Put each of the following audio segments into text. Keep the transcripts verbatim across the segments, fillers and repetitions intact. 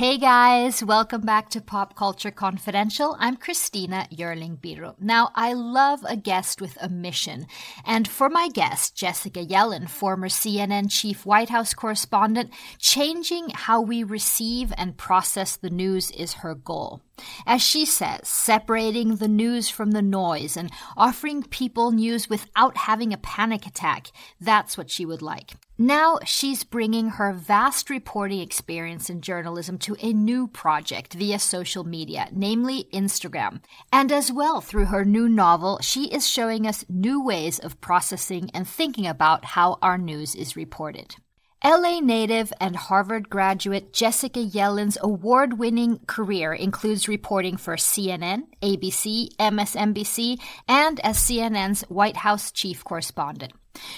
Hey guys, welcome back to Pop Culture Confidential. I'm Christina Jerling-Biro. Now, I love a guest with a mission. And for my guest, Jessica Yellin, former C N N chief White House correspondent, changing how we receive and process the news is her goal. As she says, separating the news from the noise and offering people news without having a panic attack, that's what she would like. Now she's bringing her vast reporting experience in journalism to a new project via social media, namely Instagram. And as well, through her new novel, she is showing us new ways of processing and thinking about how our news is reported. L A native and Harvard graduate Jessica Yellin's award-winning career includes reporting for C N N, A B C, M S N B C, and as C N N's White House chief correspondent.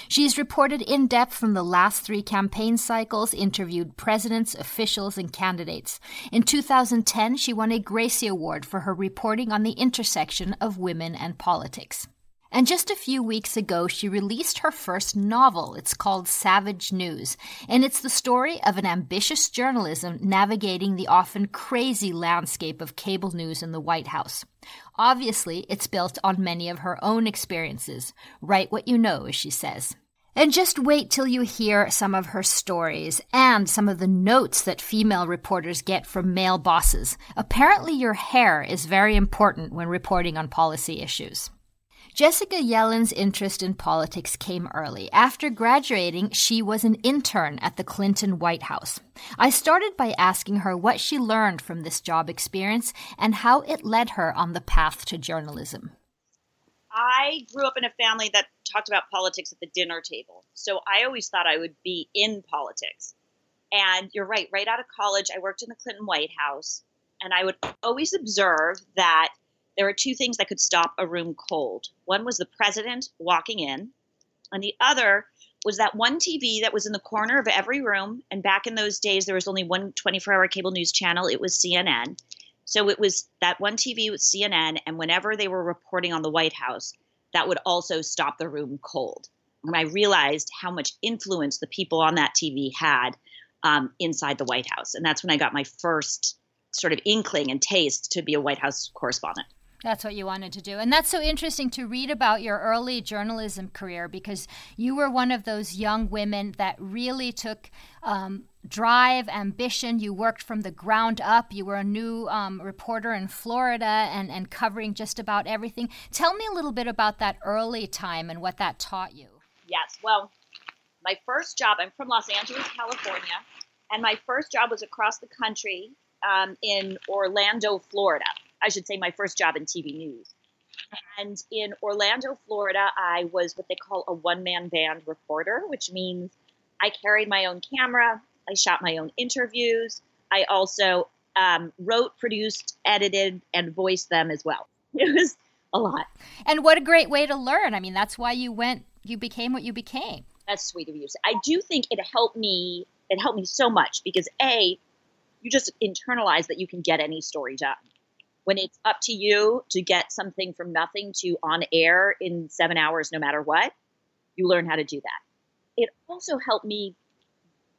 She's reported in depth from the last three campaign cycles, interviewed presidents, officials, and candidates. In two thousand ten, she won a Gracie Award for her reporting on the intersection of women and politics. And just a few weeks ago, she released her first novel. It's called Savage News, and it's the story of an ambitious journalism navigating the often crazy landscape of cable news in the White House. Obviously, it's built on many of her own experiences. Write what you know, as she says. And just wait till you hear some of her stories and some of the notes that female reporters get from male bosses. Apparently, your hair is very important when reporting on policy issues. Jessica Yellin's interest in politics came early. After graduating, she was an intern at the Clinton White House. I started by asking her what she learned from this job experience and how it led her on the path to journalism. I grew up in a family that talked about politics at the dinner table, so I always thought I would be in politics. And you're right, right out of college, I worked in the Clinton White House, and I would always observe that there are two things that could stop a room cold. One was the president walking in, and the other was that one T V that was in the corner of every room. And back in those days, there was only one twenty-four hour cable news channel. It was C N N. So it was that one T V with C N N, and whenever they were reporting on the White House, that would also stop the room cold. And I realized how much influence the people on that T V had um, inside the White House. And that's when I got my first sort of inkling and taste to be a White House correspondent. That's what you wanted to do. And that's so interesting to read about your early journalism career, because you were one of those young women that really took um, drive, ambition. You worked from the ground up. You were a new um, reporter in Florida and, and covering just about everything. Tell me a little bit about that early time and what that taught you. Yes. Well, my first job, I'm from Los Angeles, California, and my first job was across the country um, in Orlando, Florida. I should say my first job in T V news. And in Orlando, Florida, I was what they call a one-man band reporter, which means I carried my own camera, I shot my own interviews, I also um, wrote, produced, edited, and voiced them as well. It was a lot. And what a great way to learn. I mean, that's why you went, you became what you became. That's sweet of you. I do think it helped me, it helped me so much because A, you just internalize that you can get any story done. When it's up to you to get something from nothing to on air in seven hours, no matter what, you learn how to do that. It also helped me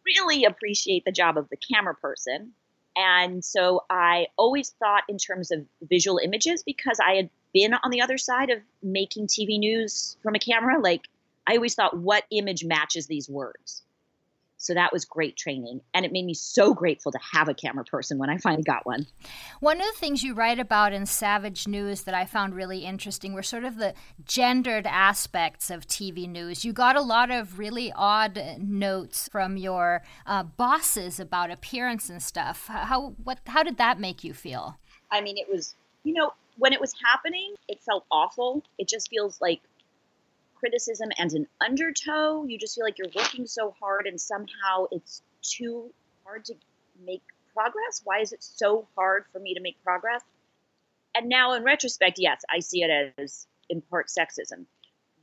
really appreciate the job of the camera person. And so I always thought in terms of visual images because I had been on the other side of making T V news from a camera. Like I always thought, what image matches these words? So that was great training, and it made me so grateful to have a camera person when I finally got one. One of the things you write about in Savage News that I found really interesting were sort of the gendered aspects of T V news. You got a lot of really odd notes from your uh, bosses about appearance and stuff. How what? How did that make you feel? I mean, it was, you know, when it was happening, it felt awful. It just feels like criticism and an undertow. You just feel like you're working so hard and somehow it's too hard to make progress. Why is it so hard for me to make progress? And now in retrospect, yes, I see it as in part sexism.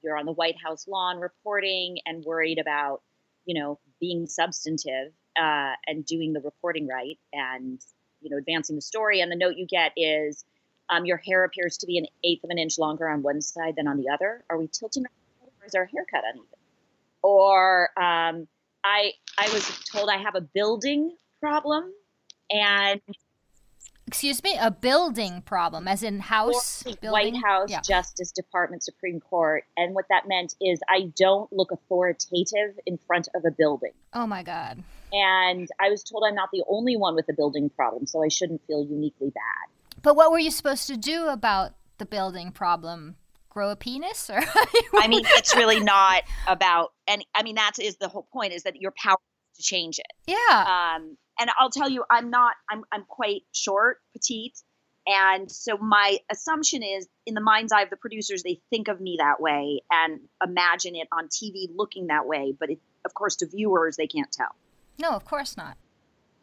You're on the White House lawn reporting and worried about, you know, being substantive uh, and doing the reporting right and, you know, advancing the story. And the note you get is, um, your hair appears to be an eighth of an inch longer on one side than on the other. Are we tilting? Is our haircut uneven? Or um, I I was told I have a building problem, and excuse me, a building problem, as in house building? White House, yeah. Justice Department, Supreme Court. And what that meant is I don't look authoritative in front of a building. Oh, my God. And I was told I'm not the only one with a building problem, so I shouldn't feel uniquely bad. But what were you supposed to do about the building problem? Grow a penis? Or I mean, it's really not about – and I mean, that is the whole point, is that your power to change it. Yeah. Um, and I'll tell you, I'm not, I'm, I'm quite short, petite. And so my assumption is, in the mind's eye of the producers, they think of me that way and imagine it on T V looking that way. But it, of course, to viewers, they can't tell. No, of course not.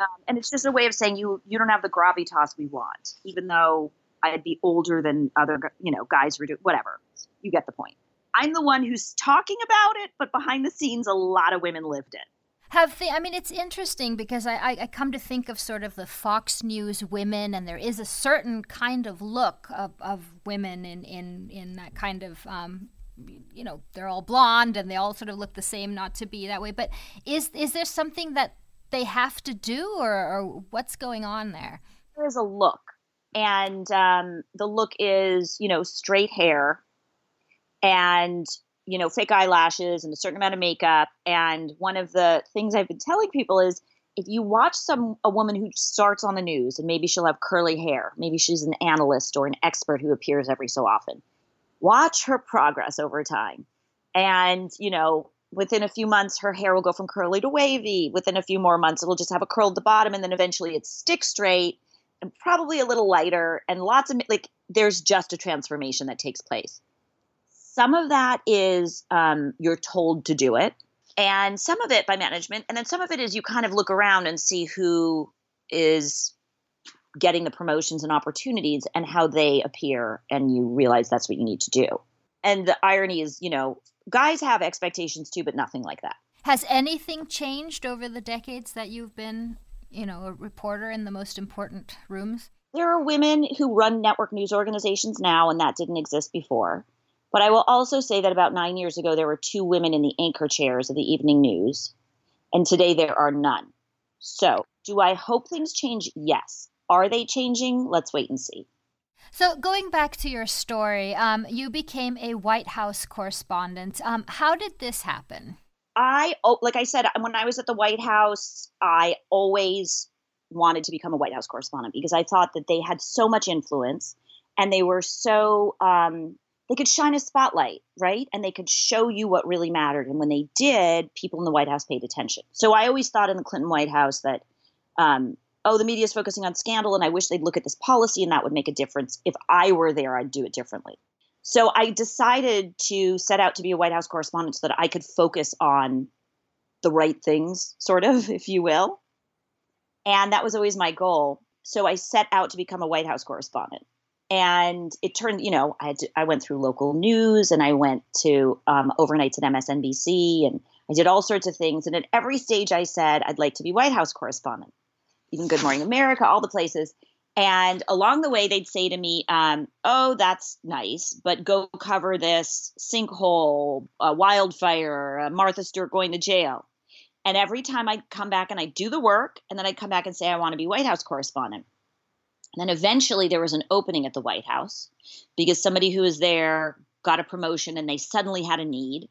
Um, and it's just a way of saying you, you don't have the gravitas we want, even though I'd be older than other, you know, guys were doing, whatever. You get the point. I'm the one who's talking about it, but behind the scenes, a lot of women lived it. Have the, I mean, it's interesting because I, I, I come to think of sort of the Fox News women, and there is a certain kind of look of, of women in, in, in that kind of, um, you know, they're all blonde and they all sort of look the same, not to be that way. But is is there something that they have to do, or, or what's going on there? There is a look, and um, the look is, you know, straight hair and you know, fake eyelashes and a certain amount of makeup. And one of the things I've been telling people is if you watch some a woman who starts on the news, and maybe she'll have curly hair, maybe she's an analyst or an expert who appears every so often, watch her progress over time. And, you know, within a few months, her hair will go from curly to wavy. Within a few more months, it'll just have a curl at the bottom. And then eventually it sticks straight and probably a little lighter. And lots of, like, there's just a transformation that takes place. Some of that is um, you're told to do it, and some of it by management, and then some of it is you kind of look around and see who is getting the promotions and opportunities and how they appear, and you realize that's what you need to do. And the irony is, you know, guys have expectations too, but nothing like that. Has anything changed over the decades that you've been, you know, a reporter in the most important rooms? There are women who run network news organizations now, and that didn't exist before. But I will also say that about nine years ago, there were two women in the anchor chairs of the evening news, and today there are none. So do I hope things change? Yes. Are they changing? Let's wait and see. So going back to your story, um, you became a White House correspondent. Um, how did this happen? I, oh, like I said, when I was at the White House, I always wanted to become a White House correspondent because I thought that they had so much influence, and they were so... Um, They could shine a spotlight, right? And they could show you what really mattered. And when they did, people in the White House paid attention. So I always thought in the Clinton White House that, um, oh, the media is focusing on scandal, and I wish they'd look at this policy, and that would make a difference. If I were there, I'd do it differently. So I decided to set out to be a White House correspondent so that I could focus on the right things, sort of, if you will. And that was always my goal. So I set out to become a White House correspondent. And it turned, you know, I, had to, I went through local news, and I went to um, overnights at M S N B C, and I did all sorts of things. And at every stage I said, I'd like to be White House correspondent, even Good Morning America, all the places. And along the way, they'd say to me, um, oh, that's nice, but go cover this sinkhole, uh, wildfire, uh, Martha Stewart going to jail. And every time I'd come back and I'd do the work, and then I'd come back and say, I want to be White House correspondent. And then eventually there was an opening at the White House because somebody who was there got a promotion and they suddenly had a need.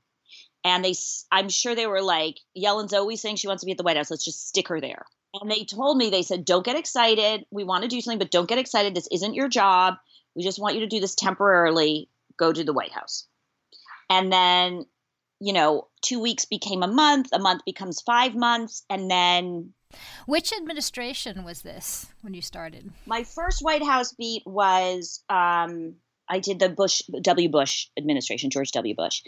And they, I'm sure they were like, Yellen's always saying she wants to be at the White House. Let's just stick her there. And they told me, they said, don't get excited. We want to do something, but don't get excited. This isn't your job. We just want you to do this temporarily. Go to the White House. And then, you know, two weeks became a month. A month becomes five months. And then... Which administration was this when you started? My first White House beat was um, I did the Bush W. Bush administration, George W. Bush.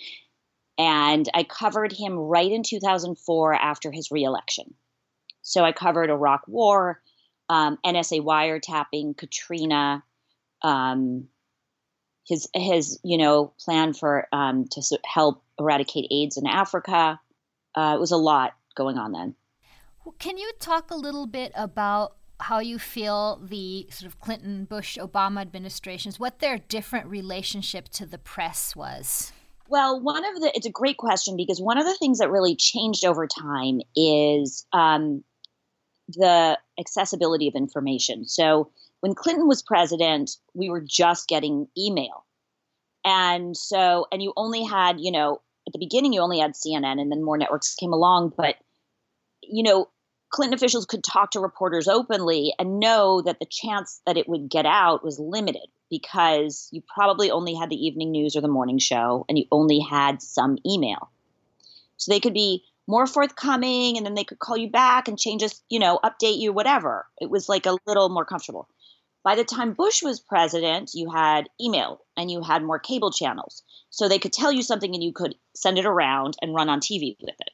And I covered him right in two thousand four after his reelection. So I covered Iraq War, um, N S A wiretapping, Katrina, um, his, his you know, plan for um, to help eradicate AIDS in Africa. Uh, it was a lot going on then. Can you talk a little bit about how you feel the sort of Clinton, Bush, Obama administrations, what their different relationship to the press was? Well, one of the, it's a great question because one of the things that really changed over time is um, the accessibility of information. So when Clinton was president, we were just getting email. And so, and you only had, you know, at the beginning, you only had C N N, and then more networks came along. But, you know, Clinton officials could talk to reporters openly and know that the chance that it would get out was limited, because you probably only had the evening news or the morning show, and you only had some email. So they could be more forthcoming, and then they could call you back and change us, you know, update you, whatever. It was like a little more comfortable. By the time Bush was president, you had email and you had more cable channels. So they could tell you something and you could send it around and run on T V with it.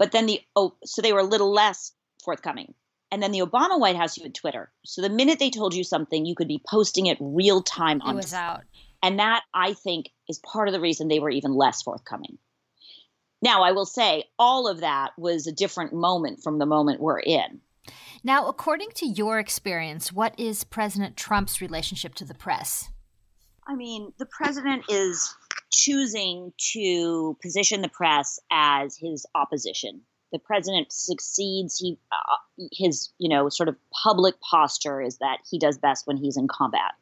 But then the, oh, so they were a little less forthcoming. And then the Obama White House, you had Twitter. So the minute they told you something, you could be posting it real time on Twitter. It was out. And that, I think, is part of the reason they were even less forthcoming. Now, I will say all of that was a different moment from the moment we're in. Now, according to your experience, what is President Trump's relationship to the press? I mean, the president is choosing to position the press as his opposition. The president succeeds. He, uh, his, you know, sort of public posture is that he does best when he's in combat.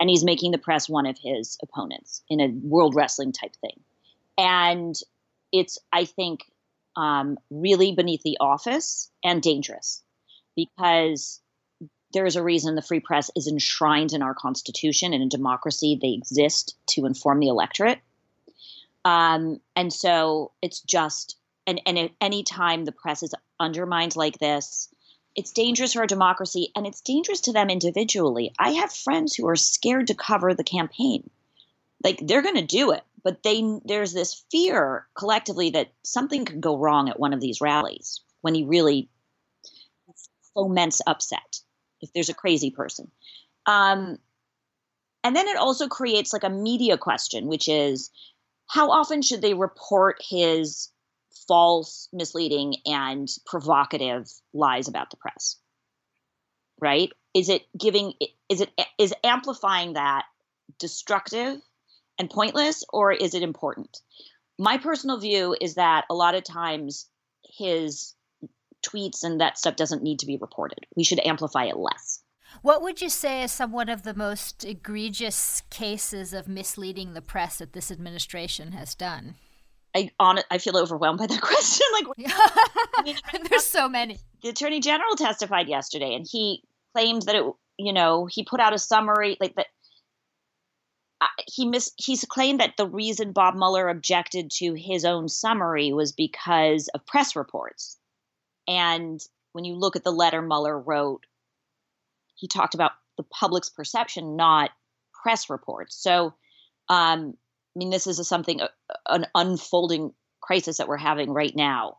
And he's making the press one of his opponents in a world wrestling type thing. And it's, I think, um, really beneath the office and dangerous, because there is a reason the free press is enshrined in our Constitution, and in democracy, they exist to inform the electorate. Um, and so it's just, and, and at any time the press is undermined like this, it's dangerous for our democracy, and it's dangerous to them individually. I have friends who are scared to cover the campaign. Like, they're going to do it, but they, there's this fear collectively that something could go wrong at one of these rallies when he really foments upset, if there's a crazy person. Um, and then it also creates like a media question, which is, how often should they report his false, misleading, and provocative lies about the press? Right? Is it giving, is it, is amplifying that destructive and pointless, or is it important? My personal view is that a lot of times his tweets and that stuff doesn't need to be reported. We should amplify it less. What would you say is some one of the most egregious cases of misleading the press that this administration has done? I on I feel overwhelmed by that question. Like, I mean, there's so many. The Attorney General testified yesterday, and he claimed that it, you know, he put out a summary like that. Uh, he mis- he's claimed that the reason Bob Mueller objected to his own summary was because of press reports. And when you look at the letter Mueller wrote, he talked about the public's perception, not press reports. So, um, I mean, this is a, something, a, an unfolding crisis that we're having right now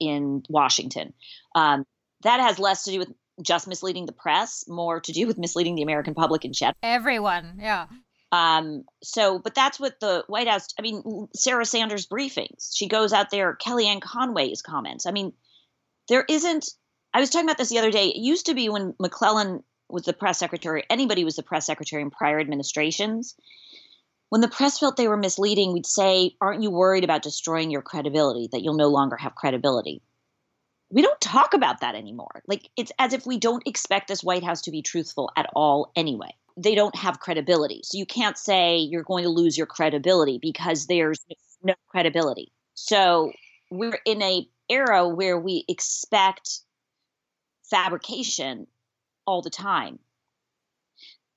in Washington. Um, that has less to do with just misleading the press, more to do with misleading the American public in general. Everyone, yeah. Um, so, but that's what the White House, I mean, Sarah Sanders' briefings, she goes out there, Kellyanne Conway's comments. I mean, there isn't, I was talking about this the other day. It used to be when McClellan was the press secretary, anybody was the press secretary in prior administrations. When the press felt they were misleading, we'd say, aren't you worried about destroying your credibility, that you'll no longer have credibility? We don't talk about that anymore. Like, it's as if we don't expect this White House to be truthful at all anyway. They don't have credibility. So you can't say you're going to lose your credibility because there's no credibility. So we're in an era where we expect fabrication all the time.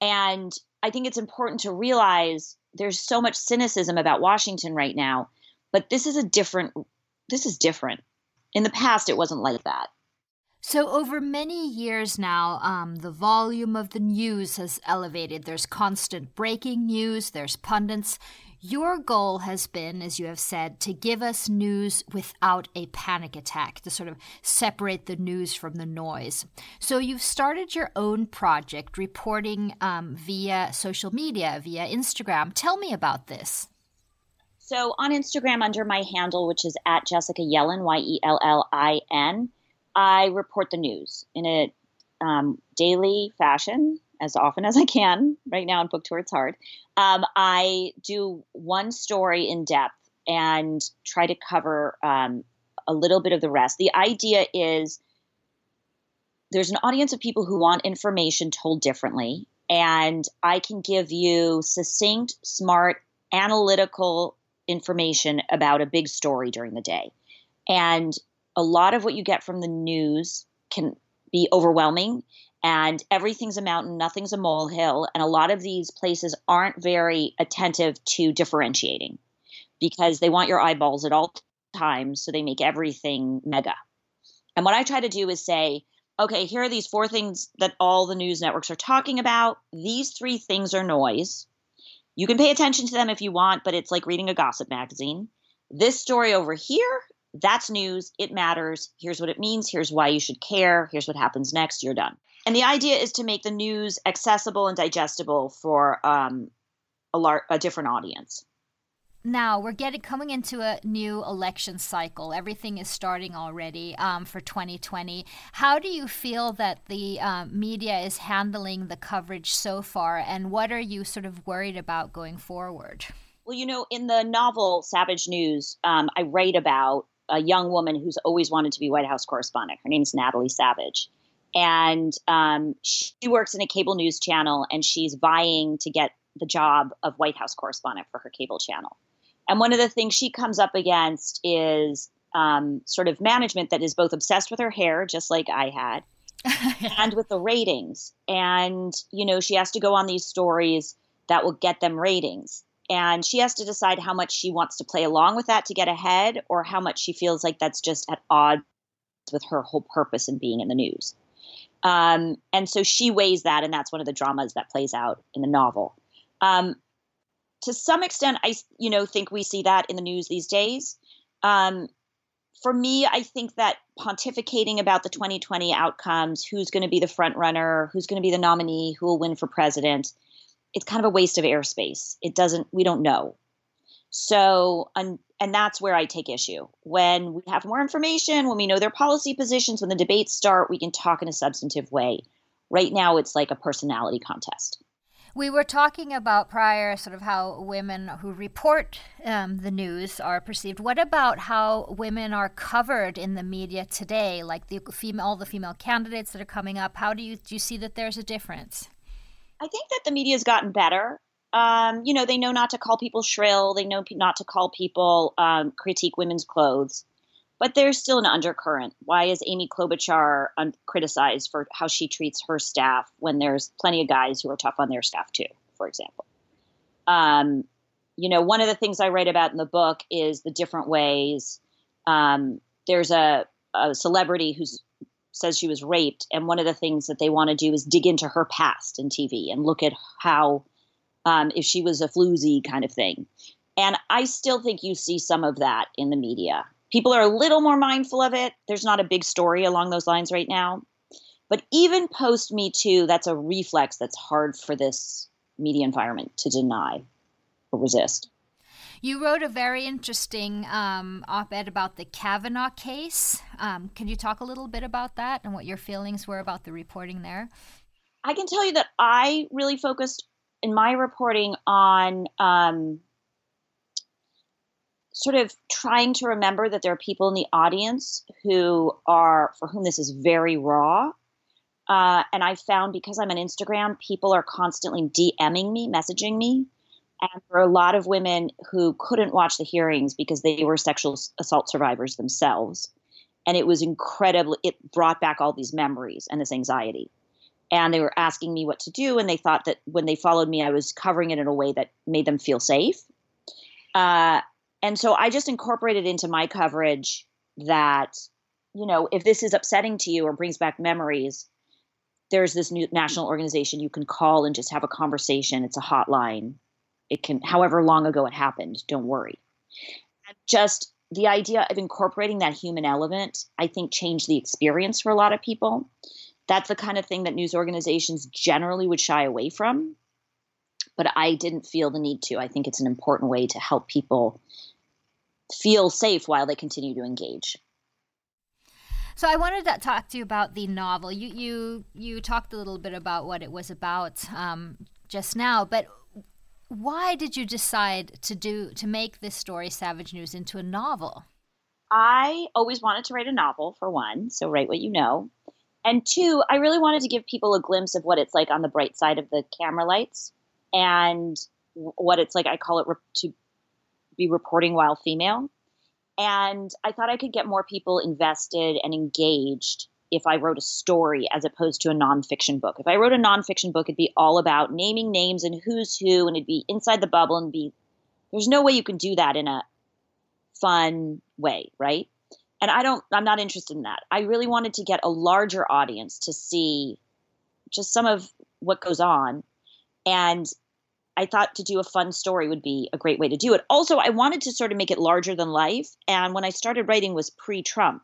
And I think it's important to realize there's so much cynicism about Washington right now, but this is a different, this is different. In the past, it wasn't like that. So over many years now, um, the volume of the news has elevated. There's constant breaking news. There's pundits. Your goal has been, as you have said, to give us news without a panic attack, to sort of separate the news from the noise. So you've started your own project, reporting um, via social media, via Instagram. Tell me about this. So on Instagram, under my handle, which is at Jessica Yellin, Y E L L I N, I report the news in a um, daily fashion, as often as I can. Right now on Book Tour, it's hard. Um, I do one story in depth and try to cover um, a little bit of the rest. The idea is there's an audience of people who want information told differently. And I can give you succinct, smart, analytical information about a big story during the day. And a lot of what you get from the news can be overwhelming, and everything's a mountain, nothing's a molehill. And a lot of these places aren't very attentive to differentiating because they want your eyeballs at all times. So they make everything mega. And what I try to do is say, okay, here are these four things that all the news networks are talking about. These three things are noise. You can pay attention to them if you want, but it's like reading a gossip magazine. This story over here, that's news. It matters. Here's what it means. Here's why you should care. Here's what happens next. You're done. And the idea is to make the news accessible and digestible for um, a, lar- a different audience. Now, we're getting coming into a new election cycle. Everything is starting already um, for twenty twenty. How do you feel that the uh, media is handling the coverage so far, and what are you sort of worried about going forward? Well, you know, in the novel Savage News, um, I write about a young woman who's always wanted to be White House correspondent. Her name's Natalie Savage. And um, she works in a cable news channel, and she's vying to get the job of White House correspondent for her cable channel. And one of the things she comes up against is um, sort of management that is both obsessed with her hair, just like I had, and with the ratings. And, you know, she has to go on these stories that will get them ratings. And she has to decide how much she wants to play along with that to get ahead, or how much she feels like that's just at odds with her whole purpose in being in the news. Um, and so she weighs that, and that's one of the dramas that plays out in the novel. Um, To some extent, I, you know, think we see that in the news these days. Um, for me, I think that pontificating about the twenty twenty outcomes, who's going to be the front runner, who's going to be the nominee, who will win for president, it's kind of a waste of airspace. It doesn't, we don't know. So, and, and that's where I take issue. When we have more information, when we know their policy positions, when the debates start, we can talk in a substantive way. Right now, it's like a personality contest. We were talking about prior sort of how women who report um, the news are perceived. What about how women are covered in the media today, like the female, all the female candidates that are coming up? How do you do you see that there's a difference? I think that the media has gotten better. Um, you know, they know not to call people shrill. They know not to call people um, critique women's clothes. But there's still an undercurrent. Why is Amy Klobuchar un- criticized for how she treats her staff when there's plenty of guys who are tough on their staff too, for example? Um, you know, one of the things I write about in the book is the different ways. Um, there's a, a celebrity who says she was raped, and one of the things that they want to do is dig into her past in T V and look at how, um, if she was a floozy kind of thing. And I still think you see some of that in the media. People are a little more mindful of it. There's not a big story along those lines right now. But even post-Me Too, that's a reflex that's hard for this media environment to deny or resist. You wrote a very interesting um, op-ed about the Kavanaugh case. Um, can you talk a little bit about that and what your feelings were about the reporting there? I can tell you that I really focused in my reporting on um, sort of trying to remember that there are people in the audience who are, for whom this is very raw. Uh, and I found, because I'm on Instagram, people are constantly DMing me, messaging me. And for a lot of women who couldn't watch the hearings because they were sexual assault survivors themselves. And it was incredibly, it brought back all these memories and this anxiety. And they were asking me what to do. And they thought that when they followed me, I was covering it in a way that made them feel safe. Uh, And so I just incorporated into my coverage that, you know, if this is upsetting to you or brings back memories, there's this new national organization you can call and just have a conversation. It's a hotline. It can, however long ago it happened, don't worry. Just the idea of incorporating that human element, I think, changed the experience for a lot of people. That's the kind of thing that news organizations generally would shy away from. But I didn't feel the need to. I think it's an important way to help people feel safe while they continue to engage. So I wanted to talk to you about the novel. You you you talked a little bit about what it was about um, just now, but why did you decide to do to make this story, Savage News, into a novel? I always wanted to write a novel, for one, so write what you know. And two, I really wanted to give people a glimpse of what it's like on the bright side of the camera lights and what it's like. I call it re- to be reporting while female. And I thought I could get more people invested and engaged if I wrote a story as opposed to a nonfiction book. If I wrote a nonfiction book, it'd be all about naming names and who's who, and it'd be inside the bubble and be, there's no way you can do that in a fun way, right? And I don't, I'm not interested in that. I really wanted to get a larger audience to see just some of what goes on. And I thought to do a fun story would be a great way to do it. Also, I wanted to sort of make it larger than life. And when I started writing was pre-Trump.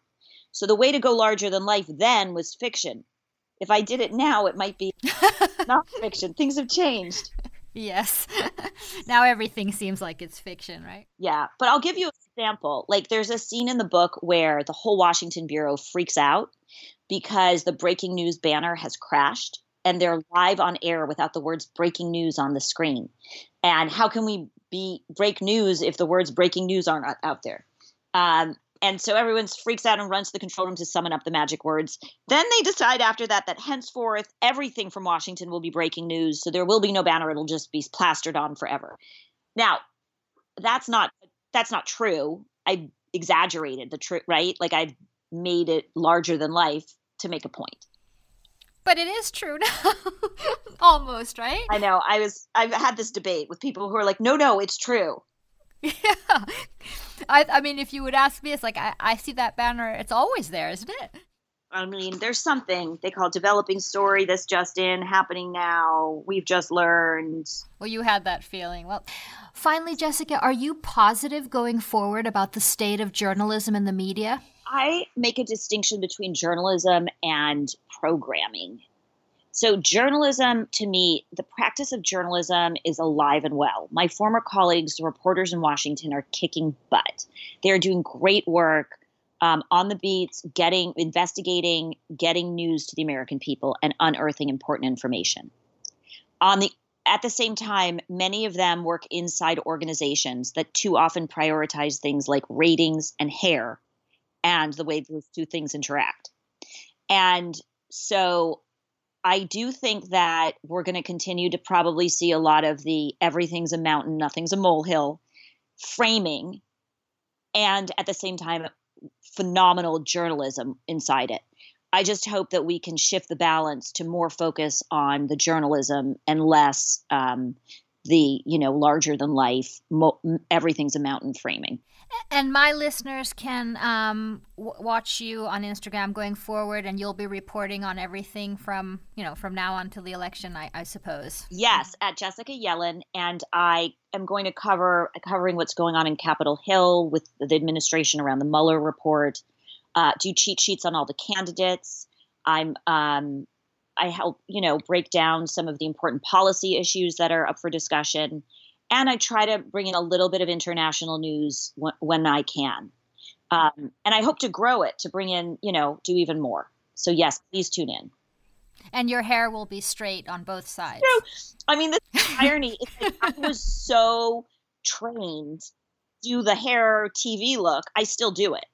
So the way to go larger than life then was fiction. If I did it now, it might be not fiction. Things have changed. Yes. Now everything seems like it's fiction, right? Yeah. But I'll give you an example. Like there's a scene in the book where the whole Washington Bureau freaks out because the breaking news banner has crashed and they're live on air without the words breaking news on the screen. And how can we be break news if the words breaking news aren't out there? Um, And so everyone freaks out and runs to the control room to summon up the magic words. Then they decide after that that henceforth everything from Washington will be breaking news. So there will be no banner. It'll just be plastered on forever. Now, that's not that's not true. I exaggerated the truth, right? Like I made it larger than life to make a point. But it is true now, almost, right? I know. I was I've had this debate with people who are like, no, no, it's true. Yeah. I, I mean, if you would ask me, it's like, I, I see that banner. It's always there, isn't it? I mean, there's something they call developing story that's just in, happening now. We've just learned. Well, you had that feeling. Well, finally, Jessica, are you positive going forward about the state of journalism and the media? I make a distinction between journalism and programming. So journalism, to me, the practice of journalism is alive and well. My former colleagues, the reporters in Washington, are kicking butt. They're doing great work um, on the beats, getting, investigating, getting news to the American people and unearthing important information. On the, at the same time, many of them work inside organizations that too often prioritize things like ratings and hair and the way those two things interact. And so I do think that we're going to continue to probably see a lot of the everything's a mountain, nothing's a molehill framing, and at the same time, phenomenal journalism inside it. I just hope that we can shift the balance to more focus on the journalism and less um, the, you know, larger than life, mo- everything's a mountain framing. And my listeners can um, w- watch you on Instagram going forward, and you'll be reporting on everything from, you know, from now on till the election, I, I suppose. Yes, at Jessica Yellin, and I am going to cover covering what's going on in Capitol Hill with the administration around the Mueller report. Uh, do cheat sheets on all the candidates. I'm um, I help you know break down some of the important policy issues that are up for discussion. And I try to bring in a little bit of international news when, when I can. Um, and I hope to grow it to bring in, you know, do even more. So, yes, please tune in. And your hair will be straight on both sides. You know, I mean, the irony is like I was so trained to do the hair T V look. I still do it.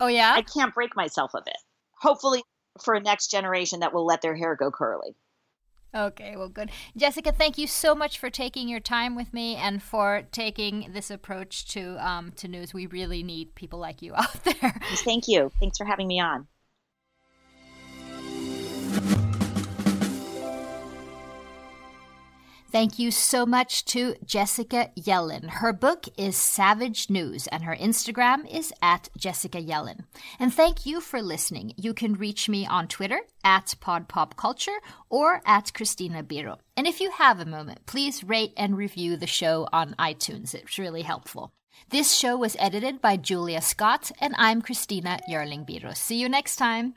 Oh, yeah? I can't break myself of it. Hopefully for a next generation that will let their hair go curly. Okay, well, good. Jessica, thank you so much for taking your time with me and for taking this approach to um, to news. We really need people like you out there. Thank you. Thanks for having me on. Thank you so much to Jessica Yellin. Her book is Savage News, and her Instagram is at Jessica Yellin. And thank you for listening. You can reach me on Twitter, at PodPopCulture, or at Christina Biro. And if you have a moment, please rate and review the show on iTunes. It's really helpful. This show was edited by Julia Scott, and I'm Christina Jerling-Biro. See you next time.